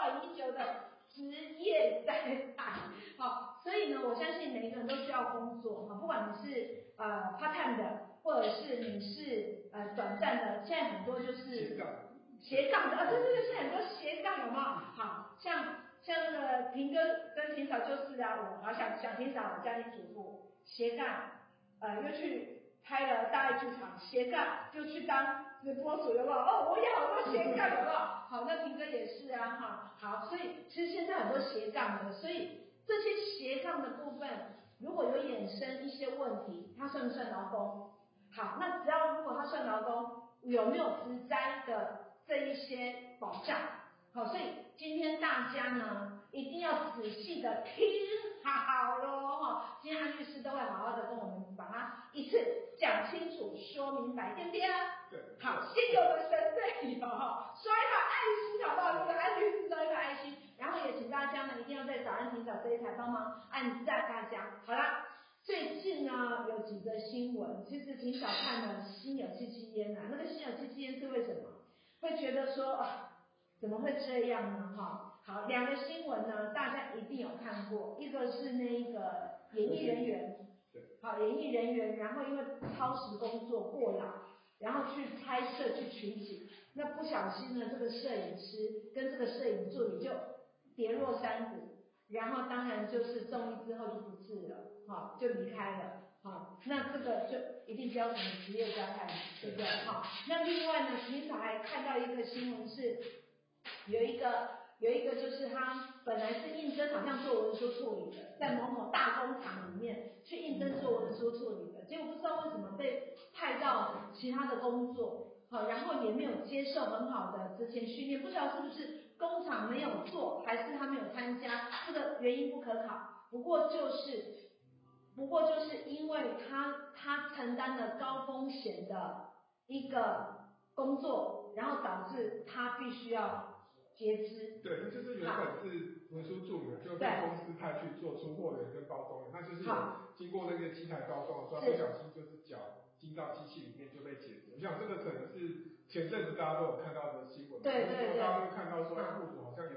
晚已久的职业灾害。好，所以呢，我相信每一个人都需要工作，不管你是part time 的，或者是你是短暂的，现在很多就是斜杠的，对，现在很多斜杠，有没有？好像那个平哥跟霆嫂就是啊，我好想霆嫂，我家庭主妇斜杠，又去拍了大爱剧场，斜杠又去当直播主，有没有？哦，我也好多斜杠，有没有？好，那平哥也是啊，哈，好，所以其实现在很多斜杠的，所以这些斜杠的部分如果有衍生一些问题，它算不算劳工？好，那只要如果它算劳工，有没有职灾的这一些保障？好，所以今天大家呢一定要仔细的听好喽，哈！今天安律师都会好好的跟我们把它一次讲清楚、说明白，对不对啊？对。好，先有的神队友，刷一把爱心，好不好？这个安律师刷一把爱心，然后也请大家呢一定要在早安霆嫂这一台帮忙按赞大家。好啦，最近呢有几个新闻，其实挺少看的，心有戚戚焉啊。那个心有戚戚焉是为什么？会觉得说啊，怎么会这样呢？哈，好，两个新闻呢，大家一定有看过，一个是那个演艺人员，对，好，演艺人员，然后因为超时工作过劳，然后去拍摄去取景，那不小心呢，这个摄影师跟这个摄影助理就跌落山谷，然后当然就是中医之后就不治了，哈，就离开了，哈，那这个就一定叫什么职业灾害，对不对？哈，那另外呢，霆嫂还看到一个新闻是。有一个就是他本来是应征好像做文书处理的，在某某大工厂里面去应征做文书处理的，结果不知道为什么被派到其他的工作，好，然后也没有接受很好的之前训练，不知道是不是工厂没有做，还是他没有参加，这个原因不可考。不过就是因为他承担了高风险的一个工作，然后导致他必须要。截肢，对，就是原本是文书助理，就被公司派去做出货人跟包装人，那就是经过那个机台包装，不小心就是脚进到机器里面就被截肢。我想这个可能是前阵子大家都有看到的新闻，对，大家都看到说雇主好像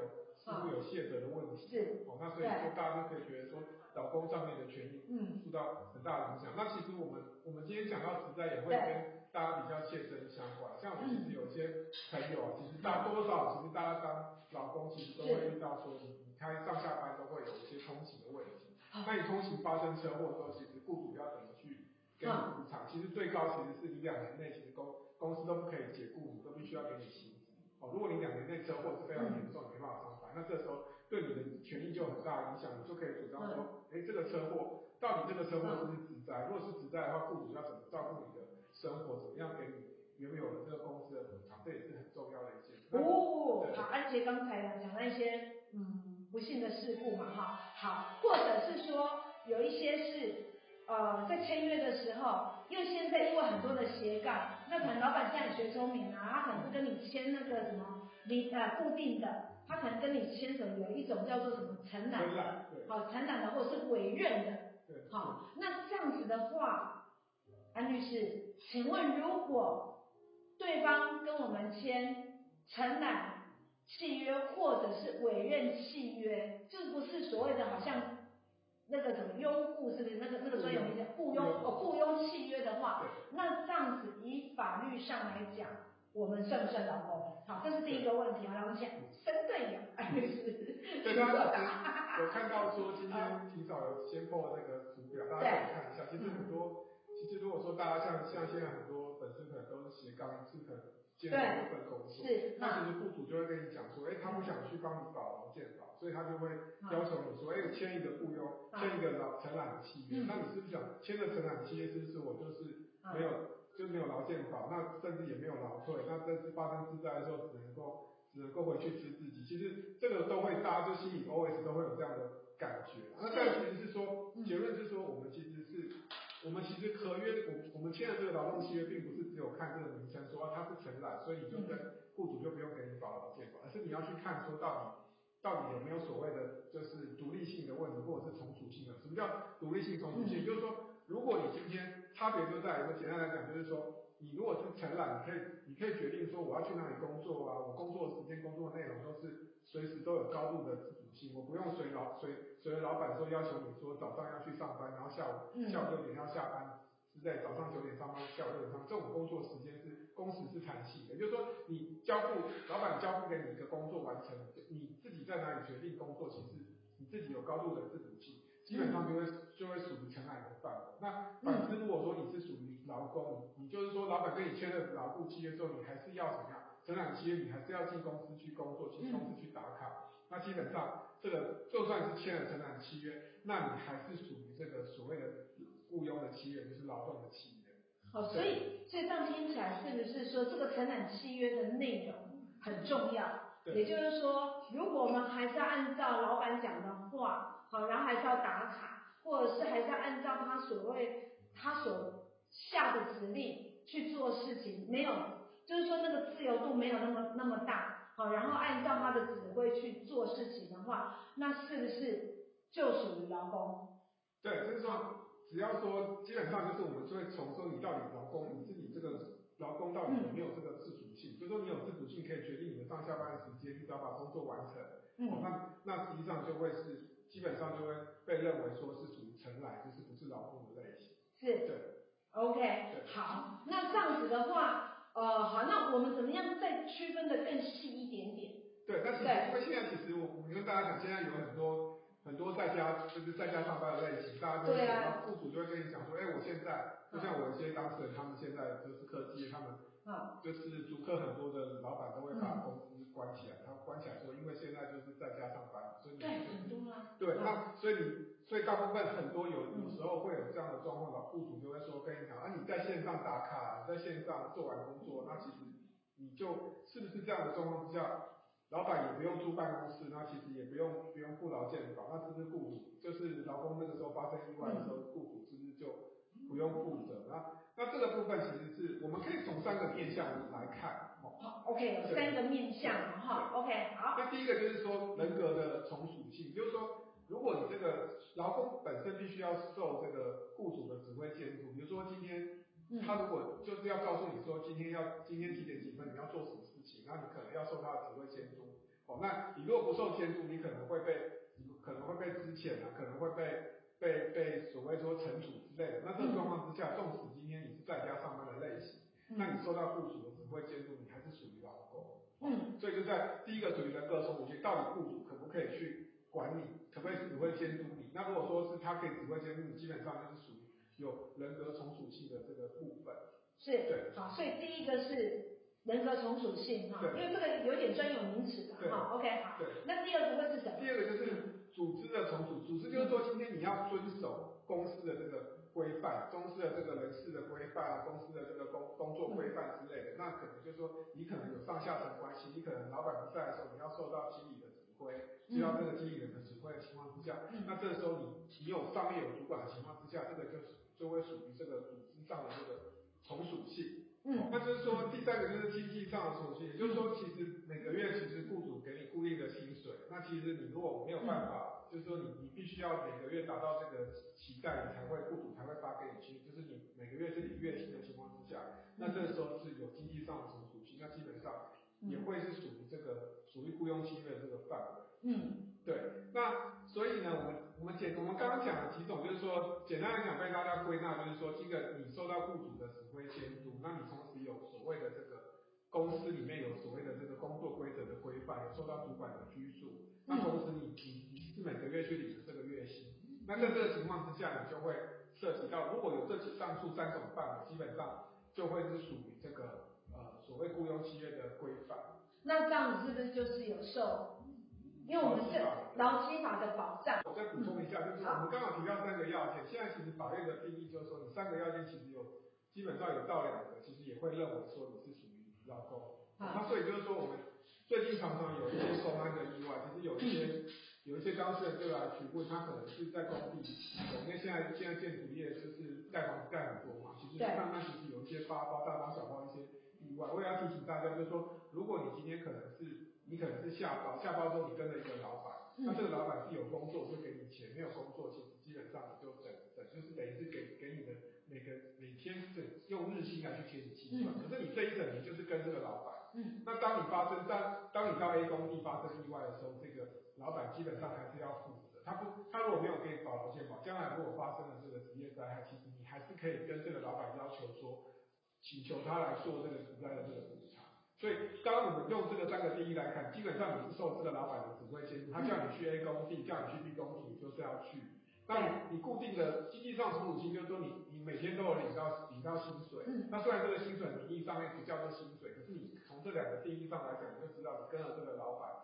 有卸责的问题，是，哦，那所以说大家就可以觉得说劳工上面的权益受到很大的影响。那其实我们今天讲到实在也会跟。大家比较切身相关，像我其实有些朋友，其实大多少，其实大家当劳工，其实都会遇到说，你开上下班都会有一些通勤的问题。那你通勤发生车祸的时候，其实雇主要怎么去给你补偿？其实最高其实是你2年内，其实公司都不可以解雇你，都必须要给你薪资。哦，如果你2年内车祸是非常严重，你没办法上班，那这时候对你的权益就很大影响，你就可以主张说，这个车祸到底这个车祸是不是职灾？如果是职灾的话，雇主要怎么照顾你的？生活怎么样给你原有的这个公司的补偿，这也是很重要的一件事。哦，好，安杰刚才呢讲了一些不幸的事故嘛，哈，好，或者是说有一些是在签约的时候，因为现在因为很多的斜杠，那可能老板现在学聪明啊，他可能不跟你签那个什么固定的，他可能跟你签什么有一种叫做什么承揽的，好，承揽的或者是委任的，对，好，那这样子的话。安律师，请问如果对方跟我们签承揽契约或者是委任契约，这不是所谓的好像那个什么佣雇，是不是那个专有名词雇佣契约的话，那这样子以法律上来讲，我们算不算劳工？好，这是第一个问题啊，让我们讲针对安律师。对啊，我看到说今天霆嫂有先报那个图表，大家可以看一下，其实很多。其实如果说大家像现在很多粉丝可能都是斜杠，是可能兼两份工作，那其实雇主就会跟你讲说，他不想去帮你保劳健保，所以他就会要求你说，签一个雇佣，签一个承揽的契约，那你是不是想签了承揽契约，是不是我就是没有劳健保，那甚至也没有劳退，那甚至发生职灾的时候只能够回去吃自己，其实这个都会大家就心里 OS 都会有这样的感觉。那但其实是说结论是说我们其实合约，我们签的这个劳动契约，并不是只有看这个名称说它是承揽，所以你就跟雇主就不用给你保劳健保，而是你要去看说到底有没有所谓的就是独立性的问题，或者是从属性的。什么叫独立性、从属性？也就是说，如果你今天差别就在于说，简单来讲就是说，你如果是承揽，你可以决定说我要去哪里工作啊，我工作的时间、工作的内容都是随时都有高度的自主性，我不用随着老板说要求你说早上要去上班，然后下午6点要下班，是在早上9点上班，下午6点上班，这种工作时间是工时是弹性的，也就是说你老板交付给你一个工作完成，你自己在哪里决定工作，其实你自己有高度的自主性，基本上就会属于承揽的范围。那反之，如果说你是属于劳工，你就是说老板跟你签了劳雇契约之后，你还是要怎么样？承揽契约你还是要进公司去工作，去公司去打卡。那基本上这个就算是签了承揽契约，那你还是属于这个所谓的雇佣的契约，就是劳动的契约。哦，所以这样听起来是不是说这个承揽契约的内容很重要？也就是说，如果我们还是要按照老板讲的话，好，然后还是要打卡，或者是还是要按照他所下的指令去做事情，没有，就是说那个自由度没有那么大，好，然后按照他的指挥去做事情的话，那是不是就属于劳工？对，就是说，只要说基本上就是我们就会从说你到底劳工，你自己这个。劳工到底有没有这个自主性？就是说你有自主性，可以决定你的上下班的时间，你只要把工作完成，那实际上就会是基本上就会被认为说是属于承揽，就是不是劳工的类型。是，对 ，OK， 对，好，那这样子的话，好，那我们怎么样再区分的更细一点点？对，但是因为现在其实我跟大家讲，现在有很多在家上班的类型，大家都然后雇主就会跟你讲说，我现在就像我一些当事人，他们现在就是科技，他们就是逐客很多的老板都会把公司关起来，他关起来说，因为现在就是在家上班，所以你很多啊，对，那所以大部分很多有时候会有这样的状况，老雇主就会说跟你讲，你在线上打卡，你在线上做完工作，那其实你就是不是这样的状况之下。老板也不用住办公室，那其实也不用雇劳健保，那是不是雇主就是劳工那个时候发生意外的时候，雇主是不是就不用负责？那这个部分其实是我们可以从3个面向来看。好 ，OK， 有3个面向哈 ，OK， 好。那第一个就是说人格的从属性，就是说如果你这个劳工本身必须要受这个雇主的指挥监督，比如说今天。他如果就是要告诉你说今天几点几分你要做什么事情，那你可能要受他的指挥监督。那你如果不受监督，你可能会被资遣啊，可能会被所谓说惩处之类的。那这个状况之下，纵使今天你是在家上班的类型，那你受到雇主的指挥监督，你还是属于劳工。所以就在第一个属于人格从属性，到底雇主可不可以去管你，可不可以指挥监督你？那如果说是他可以指挥监督你，基本上就是属于。有人格从属性的这个部分是对，好，所以第一个是人格从属性哈，因为这个有点专有名词的哈 ，OK 好，那第二个会是什么？第二个就是组织的从属，组织就是说今天你要遵守公司的这个规范，公司的这个人事的规范，公司的这个工作规范之类的，那可能就是说你可能有上下层关系，你可能老板不在的时候，你要受到经理的指挥，就要这个经理人的指挥的情况之下，那这个时候你有上面有主管的情况之下，这个就会属于这个组织上的这个从属性。那就是说第3个就是经济上的从属性，也就是说其实每个月其实雇主给你固定的薪水，那其实你如果没有办法，就是说你必须要每个月达到这个期待，你才会雇主才会发给你薪，就是你每个月自己月薪的情况之下，那这个时候是有经济上的从属性，那基本上也会是属于这个属于雇佣契约的这个范围。对，那所以呢，我们刚刚讲了几种，就是说简单来讲被大家归纳，就是说，第一个你受到雇主的指挥监督，那你同时有所谓的这个公司里面有所谓的这个工作规则的规范，有受到主管的拘束，那同时你是每个月去领这个月薪，那在这个情况之下，你就会涉及到如果有上述3种范围，基本上就会是属于这个所谓雇佣契约的规范。那这样子是不是就是有受？因为我们是劳基法的保障。我再补充一下，就是我们刚好提到3个要件，现在其实法院的定义就是说，你3个要件其实基本上有到2个，其实也会认为说你是属于劳工。那所以就是说，我们最近常常有一些公安的意外，其实有一些当事人就来询问，他可能是在工地，因为现在建筑业就是盖房子盖很多嘛，其实慢慢其实有一些发包、大包小包一些意外。我也要提醒大家，就是说，如果你今天可能是下包之后你跟着一个老板，那这个老板是有工作就给你钱，没有工作其实基本上你就整就是等于是给你的每天用日薪来去贴你计算，可是你这一整年就是跟这个老板，嗯，那当你发生当你到 A 工地发生意外的时候，这个老板基本上还是要负责。他如果没有给你保劳健保，将来如果发生了这个职业灾害，其实你还是可以跟这个老板要求说，请求他来做这个职灾的这个补偿。所以，当我们用这个三个定义来看，基本上你是受这个老板的指挥监督，他叫你去 A 工地，叫你去 B 工地，你就是要去。那你固定的经济上收入金，就是说你每天都有领到薪水，那虽然这个薪水名义上面不叫做薪水，可是你从这两个定义上来讲，你就知道你跟了这个老板，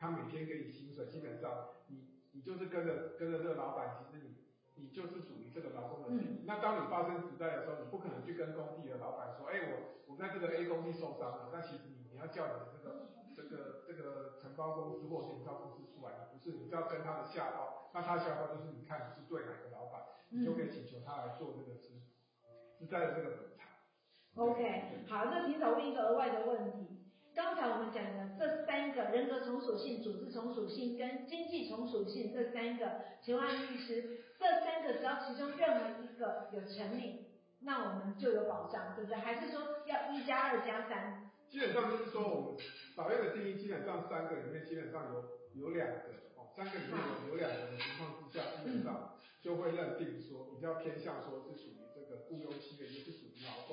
他每天给你薪水，基本上你就是跟着这个老板，其实你就是属于这个劳工的权益。那当你发生职灾的时候，你不可能去跟工地的老板说，我在这个 A 工地受伤了，那其实你要叫你的这个承包公司或是营造公司出来，你不是，你是要跟他的下包，那他的下包就是你看你是对哪个老板，你就可以请求他来做这个职灾的这个补偿。OK， 好，那平常问一个额外的问题。刚才我们讲的这三个人格从属性、组织从属性跟经济从属性这三个，请问律师，这三个只要其中任何一个有成立，那我们就有保障，对不对？还是说要1+2+3？基本上就是说，我们法院的定义，基本上三个里面基本上有两个哦，三个里面有两个的情况之下，基本上就会认定说比较偏向说是属于这个雇佣契约，也就是属于劳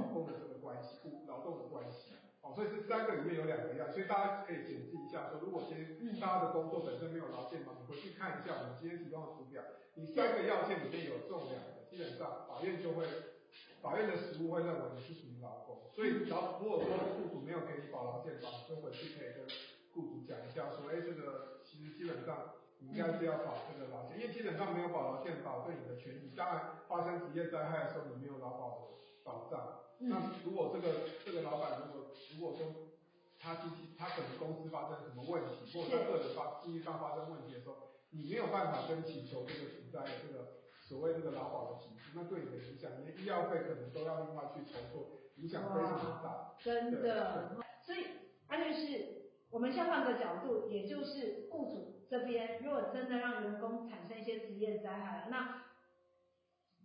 动的这个关系，劳动的关系。哦，所以是三个里面有两个样，所以大家可以检视一下说，如果今天大家的工作本身没有劳健保，你回去看一下我们今天提供的图表，你三个要件里面有中两个，基本上法院的实务会认为你是属于劳工，所以如果说雇主没有给你保劳健保，你就回去可以跟雇主讲一下说，这个其实基本上你应该是要保这个劳健，因为基本上没有保劳健保对你的权益，当然发生职业灾害的时候你没有劳保的保障。那如果这个老板如果说他整个公司发生什么问题，或者他个人经济上发生问题的时候，你没有办法跟请求这个职灾的这个所谓这个劳保的请求，那对你的影响，你的医药费可能都要另外去筹措，影响非常大。真的，所以安律师，我们先换个角度，也就是雇主这边，如果真的让员工产生一些职业灾害，那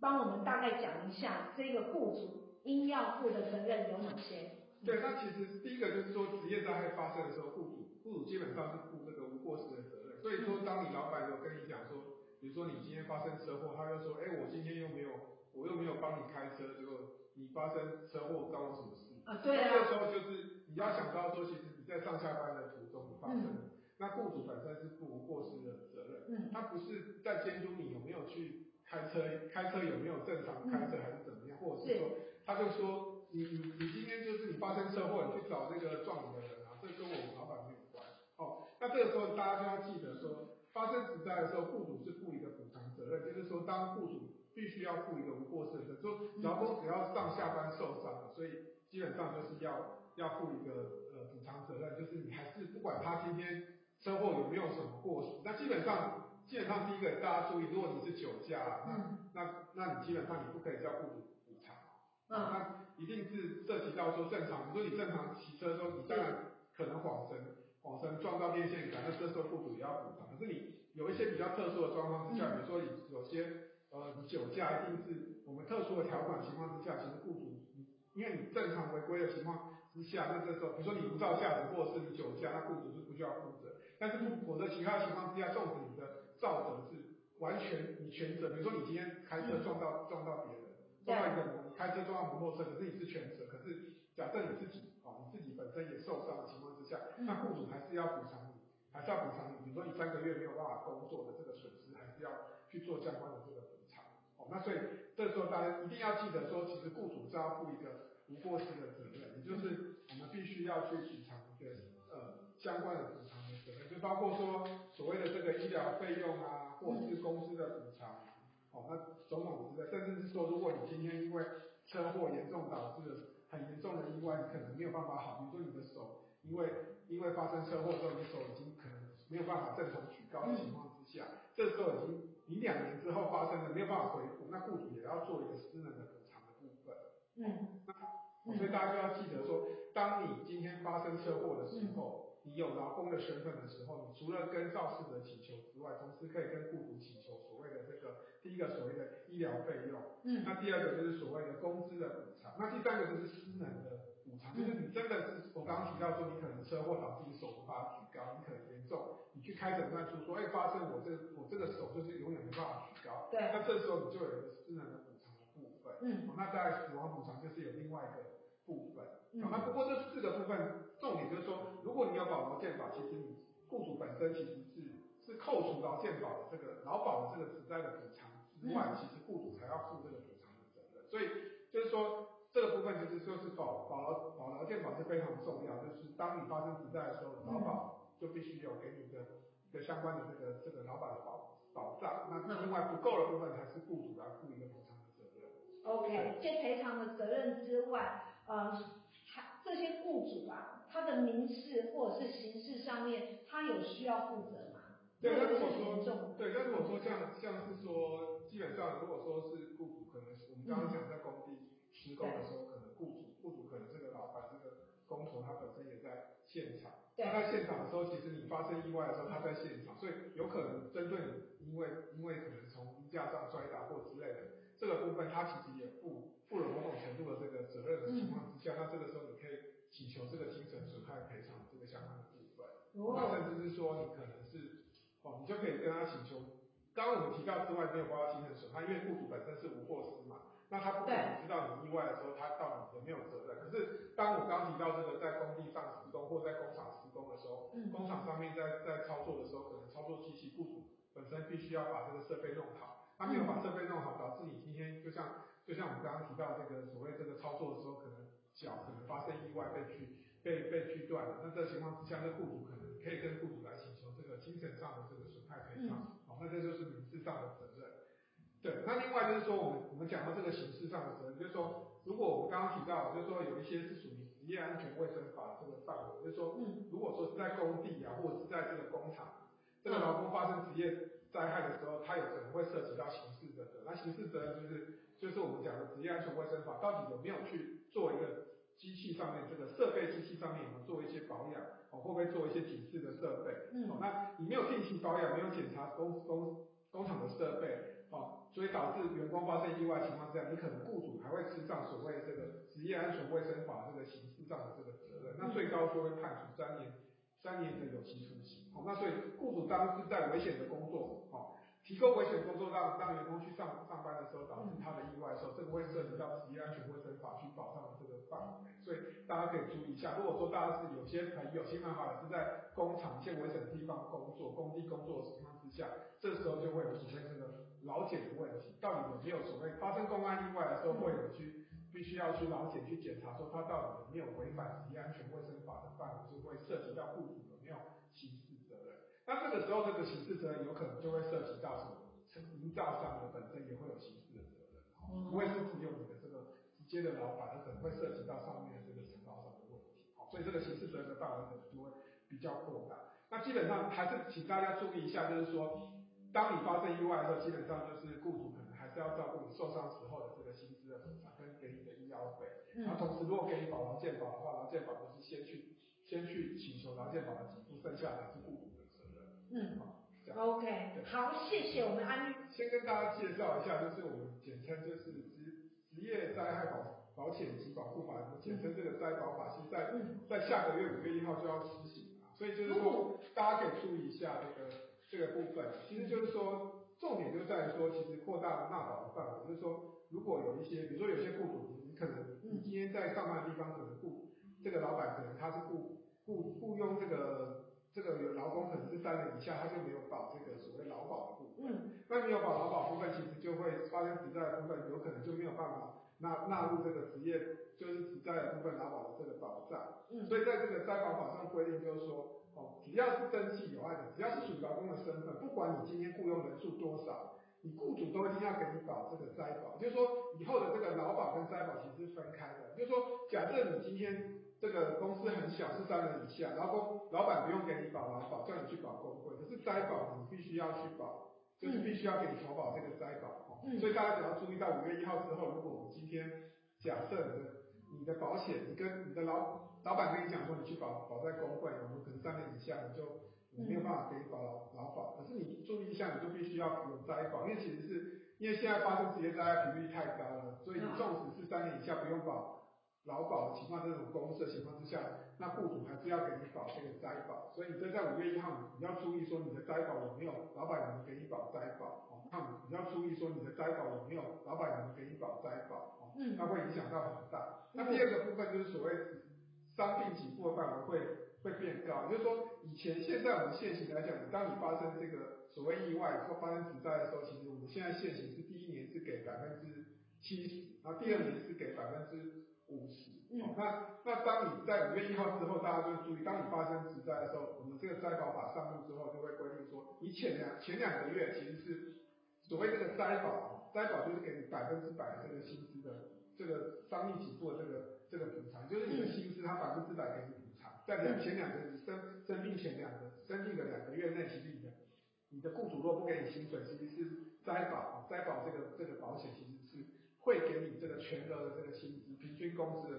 帮我们大概讲一下这个雇主应要负的责任有哪些？对，那其实第一个就是说，职业灾害发生的时候，雇主基本上是负这个无过失的责任。所以说，当你老板有跟你讲说，比如说你今天发生车祸，他就说，我今天又没有帮你开车，结果你发生车祸，干我什么事？啊，对啊。这时候就是你要想到说，其实你在上下班的途中发生的，那雇主本身是负无过失的责任。他不是在监督你有没有去开车有没有正常开车还是怎么样，或者是说。他就说你今天就是你发生车祸，你去找那个撞你的人啊，这跟我们老板没有关。那这个时候大家就要记得说，发生职灾的时候，雇主是负一个补偿责任，就是说当雇主必须要负一个无过失的责任，说劳工只要上下班受伤了，所以基本上就是要负一个补偿责任，就是你还是不管他今天车祸有没有什么过失，那基本上第一个大家注意，如果你是酒驾那你基本上你不可以叫雇主补偿。那一定是涉及到说正常，比如说你正常骑车的时候，你当然可能晃神撞到电线杆，那这时候雇主也要补偿。可是你有一些比较特殊的状况之下，比如说你有些你酒驾，一定是我们特殊的条款情况之下，其实雇主因为你正常违规的情况之下，那这时候比如说你无照驾驶或者是你酒驾，那雇主是不需要负责。但是否则其他的情况之下，纵使你的肇责是完全你全责，比如说你今天开车撞到别人。开车撞到摩托车，可是你是全责，可是假设你自己本身也受伤的情况之下，那雇主还是要补偿你，比如说你3个月没有办法工作的这个损失，还是要去做相关的这个补偿。那所以这时候大家一定要记得说，其实雇主是要负一个无过失的责任，也就是我们必须要去补偿一个相关的补偿的责任，就包括说所谓的这个医疗费用啊，或者是公司的补偿。那种种之类，甚至是说，如果你今天因为车祸严重导致了很严重的意外，你可能没有办法好，比如说你的手，因为发生车祸之后，你手已经可能没有办法正常举高的情况之下，这时候已经你2年之后发生了没有办法恢复，那雇主也要做一个私人的补偿的部分。所以大家就要记得说，当你今天发生车祸的时候。你有劳工的身份的时候，你除了跟肇事者请求之外，同时可以跟雇主请求所谓的这个第一个所谓的医疗费用，那第二个就是所谓的工资的补偿，那第三个就是私人的补无常，就是你真的是我刚刚提到说，你可能车祸导致你手无法举高，你可能严重，你去开诊断书说，哎，发生我这个手就是永远没办法举高，对，那这时候你就有一个私人的补偿的部分，嗯，那在死亡补偿就是有另外一个部分，好，那不过这四个部分重点就是说，如果你有保劳健保，其实你雇主本身其实是扣除劳健保的这个劳保的这个职灾的补偿之外，其实雇主才要负这个补偿的责任，所以就是说。这个部分其实就是保劳健保是非常重要，就是当你发生职灾的时候，劳保就必须有给你一个相关的这个劳保的保障。那另外不够的部分才是雇主来负一个赔偿的责任。OK， 这赔偿的责任之外，这些雇主啊，他的民事或者是刑事上面，他有需要负责吗？对，那如果说对，那如果说像是说，基本上如果说是雇主，可能我们刚刚讲在工地施工的时候，可能雇主可能这个老板这个工头他本身也在现场，他在现场的时候，其实你发生意外的时候他在现场，所以有可能针对你因为可能从衣架上摔打或之类的这个部分，他其实也负了某种程度的这个责任的情况之下，那这个时候你可以请求这个精神损害赔偿这个相关的部分，那甚至是说你可能是。哦，你就可以跟他请求。刚刚我们提到之外，没有包括精神损害，因为雇主本身是无过失嘛，那他不可能知道你意外的时候，他到底有没有责任。可是，当我刚提到这个在工地上施工或在工厂施工的时候，工厂上面在操作的时候，可能操作机器，雇主本身必须要把这个设备弄好。他没有把设备弄好，导致你今天就像我们刚刚提到这个所谓这个操作的时候，可能脚可能发生意外被锯断了，那这个情况之下，那雇主可能可以跟雇主来请求这个精神上的这个损害赔偿，好，那这就是民事上的责任。对，那另外就是说，我们讲到这个刑事上的责任，就是说，如果我们刚刚提到，就是说有一些是属于职业安全卫生法这个范围，就是说，如果说是在工地啊，或者是在这个工厂，这个劳工发生职业灾害的时候，它有可能会涉及到刑事责任。那刑事责任就是我们讲的职业安全卫生法到底有没有去做一个机器上面这个设备机器上面有没有做一些保养，会不会做一些警示的设备？那你没有定期保养，没有检查工厂的设备，所以导致员工发生意外情况之下，你可能雇主还会吃上所谓这个职业安全卫生法这个刑事上的这个责任，那最高就会判处3年的有期徒刑。那所以雇主当是在危险的工作，提供危险工作让员工去上班的时候，导致他的意外的时候，这个会涉及到职业安全卫生法去保障的这个范围，所以大家可以注意一下。如果说大家是有些朋友新办法是在工厂一些危险的地方工作、工地工作的情况之下，这时候就会有所谓这个劳检的问题，到底有没有所谓发生公安意外的时候会有必须要去劳检去检查，说他到底有没有违反职业安全卫生法的范围，就会涉及到雇主有没有刑事责任。那这个时候，这个刑事责任有可能就会涉及到什么？营造商的本身也会有刑事的责任，不会是只有你的这个直接的老板，可能会涉及到上面的这个承包商的问题。所以这个刑事责任的范围可能就会比较扩大。那基本上还是请大家注意一下，就是说，当你发生意外的时候，基本上就是雇主可能还是要照顾你受伤时候的这个薪资的补偿跟给你的医疗费。然后同时，如果给你保劳健保的话，劳健保就是先去请求劳健保的给付，剩下的是雇主的责任。OK， 好，谢谢我们安律。先跟大家介绍一下，就是我们简称就是职业灾害保险及保护法，我们简称这个灾保法，是在下个月5月1号就要施行了，所以就是说大家可以注意一下这个部分。其实就是说，重点就在于说，其实扩大纳保的范围，就是说，如果有一些，比如说有些雇主，你可能你今天在上班的地方，可能这个老板可能他是雇佣这个有劳工可能是3人以下，他就没有保这个所谓劳保的部分。那没有保劳保部分，其实就会发生职灾的部分，有可能就没有办法纳入这个职业就是职灾的部分劳保的这个保障。所以在这个灾保法上规定，就是说，只要是登记有案的，只要是属于劳工的身份，不管你今天雇佣人数多少，你雇主都一定要给你保这个灾保。就是说，以后的这个劳保跟灾保其实是分开的。就是说，假设你今天这个公司很小，是3人以下，老板不用给你保劳保，叫你去保工会。可是灾保你必须要去保，就是必须要给你投保这个灾保。所以大家只要注意到5月1号之后，如果我们今天假设你的保险，你跟你的老板跟你讲说你去保在工会，我们可能3人以下你没有办法给你保劳保，可是你注意一下，你就必须要有灾保，因为其实是因为现在发生职业灾害频率太高了，所以你纵使是3人以下不用保。劳保的情况，这种公司的情况之下，那雇主还是要给你保这个灾保，所以你这在5月1号，你要注意说你的灾保有没有老板有没有给你保灾保哦，那你要注意说你的灾保有没有老板有没有给你保灾保哦，那会影响到很大。那第二个部分就是所谓伤病给付的范围会变高，也就是说以前现在我们现行来讲，当你发生这个所谓意外或发生职灾的时候，其实我们现在现行是第一年是给70%，然后第二年是给50%。那当你在5月1号之后，大家就注意，当你发生职灾的时候，我们这个灾保法上路之后，就会规定说，你前两个月其实是所谓这个灾保就是给你100%这个薪资的这个伤病给付的这个补偿，就是你的薪资它100%给你补偿。在前两个你生病生病的两个月内，其实你的雇主若不给你薪水，其实是灾保这个保险其实是会给你这个全额的这个薪资，平均工资的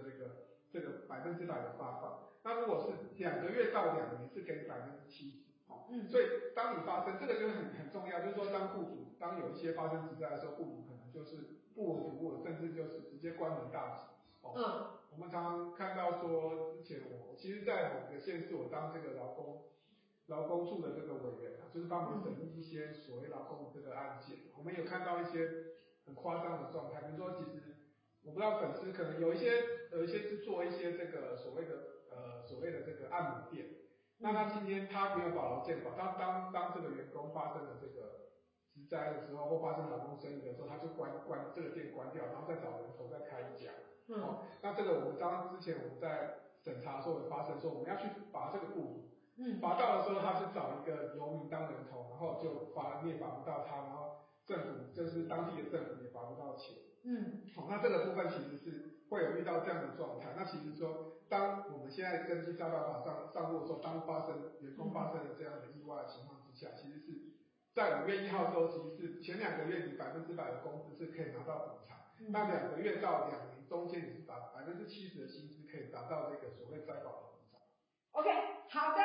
这个100%的发放。那如果是2个月到2年，是给70%。所以当你发生这个就是很重要，就是说当有一些发生职灾的时候，雇主可能就是不为服务，甚至就是直接关门大吉。我们常常看到说，之前我其实在某个县市，我当这个劳工处的这个委员啊，就是帮我们审议一些所谓劳工的这个案件，我们有看到一些很夸张的状态，比如说，其实我不知道粉丝可能有一些是做一些这个所谓的这个按摩店，那他今天他没有保劳健保，他当这个员工发生了这个职灾的时候，或发生劳工生意的时候，他就关这个店关掉，然后再找人头再开一家。那这个我们之前我们在审查的时候有发生说，我们要去罚这个雇主，罚到的时候他是找一个游民当人头，然后就罚你也罚不到他，然后政府就是当地的政府也罚不到钱。那这个部分其实是会有遇到这样的状态。那其实说，当我们现在根据灾保法上路的时候，当员工发生了这样的意外的情况之下，其实是在5月1号之后，其实是前2个月你100%的工资是可以拿到补偿，那2个月到2年中间你是达70%的薪资可以达到这个所谓灾保的补偿。OK， 好的。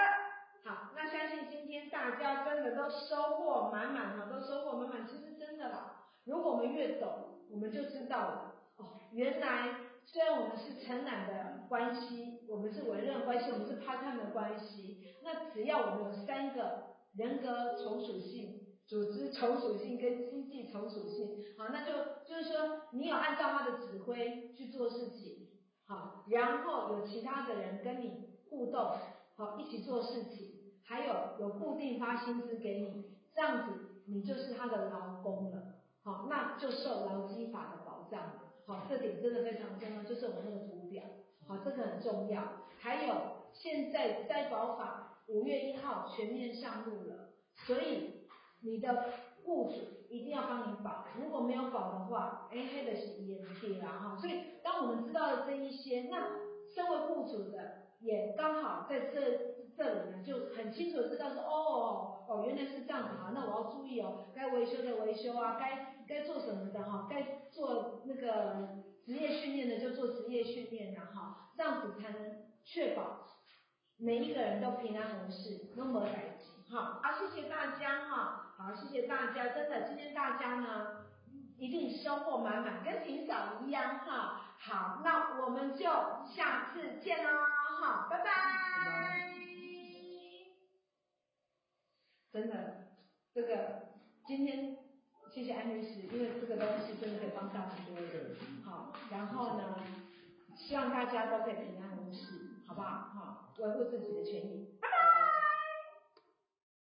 好，那相信今天大家真的都收获满满哈，都收获满满。其实真的啦，如果我们越懂，我们就知道了哦。原来虽然我们是承揽的关系，我们是委任关系，我们是 part time 的关系，那只要我们有3个人格从属性、组织从属性跟经济从属性，好，那就是说你有按照他的指挥去做事情，好，然后有其他的人跟你互动。好，一起做事情，还有固定发薪资给你，这样子你就是他的劳工了，好，那就受劳基法的保障了，好，这点真的非常重要，就是我们那个图表，好，这个很重要。还有现在灾保法5月1号全面上路了，所以你的雇主一定要帮你保，如果没有保的话，黑的是也跌了哈。所以当我们知道了这一些，那身为雇主的。也刚好在这里呢，就很清楚知道说，哦，原来是这样子啊，那我要注意哦，该维修的维修啊，该做什么的哈，该做那个职业训练的就做职业训练啊哈，这样子才能确保每一个人都平安无事，那么改进哈。好，谢谢大家哈，好，谢谢大家，真的今天大家呢一定收获满满，跟平常一样哈。好，那我们就下次见喽，哈，拜拜。真的，这个今天谢谢安律师，因为这个东西真的可以帮到很多人。好，然后呢，希望大家都可以平安无事，好不好？哈，维护自己的权益。拜拜。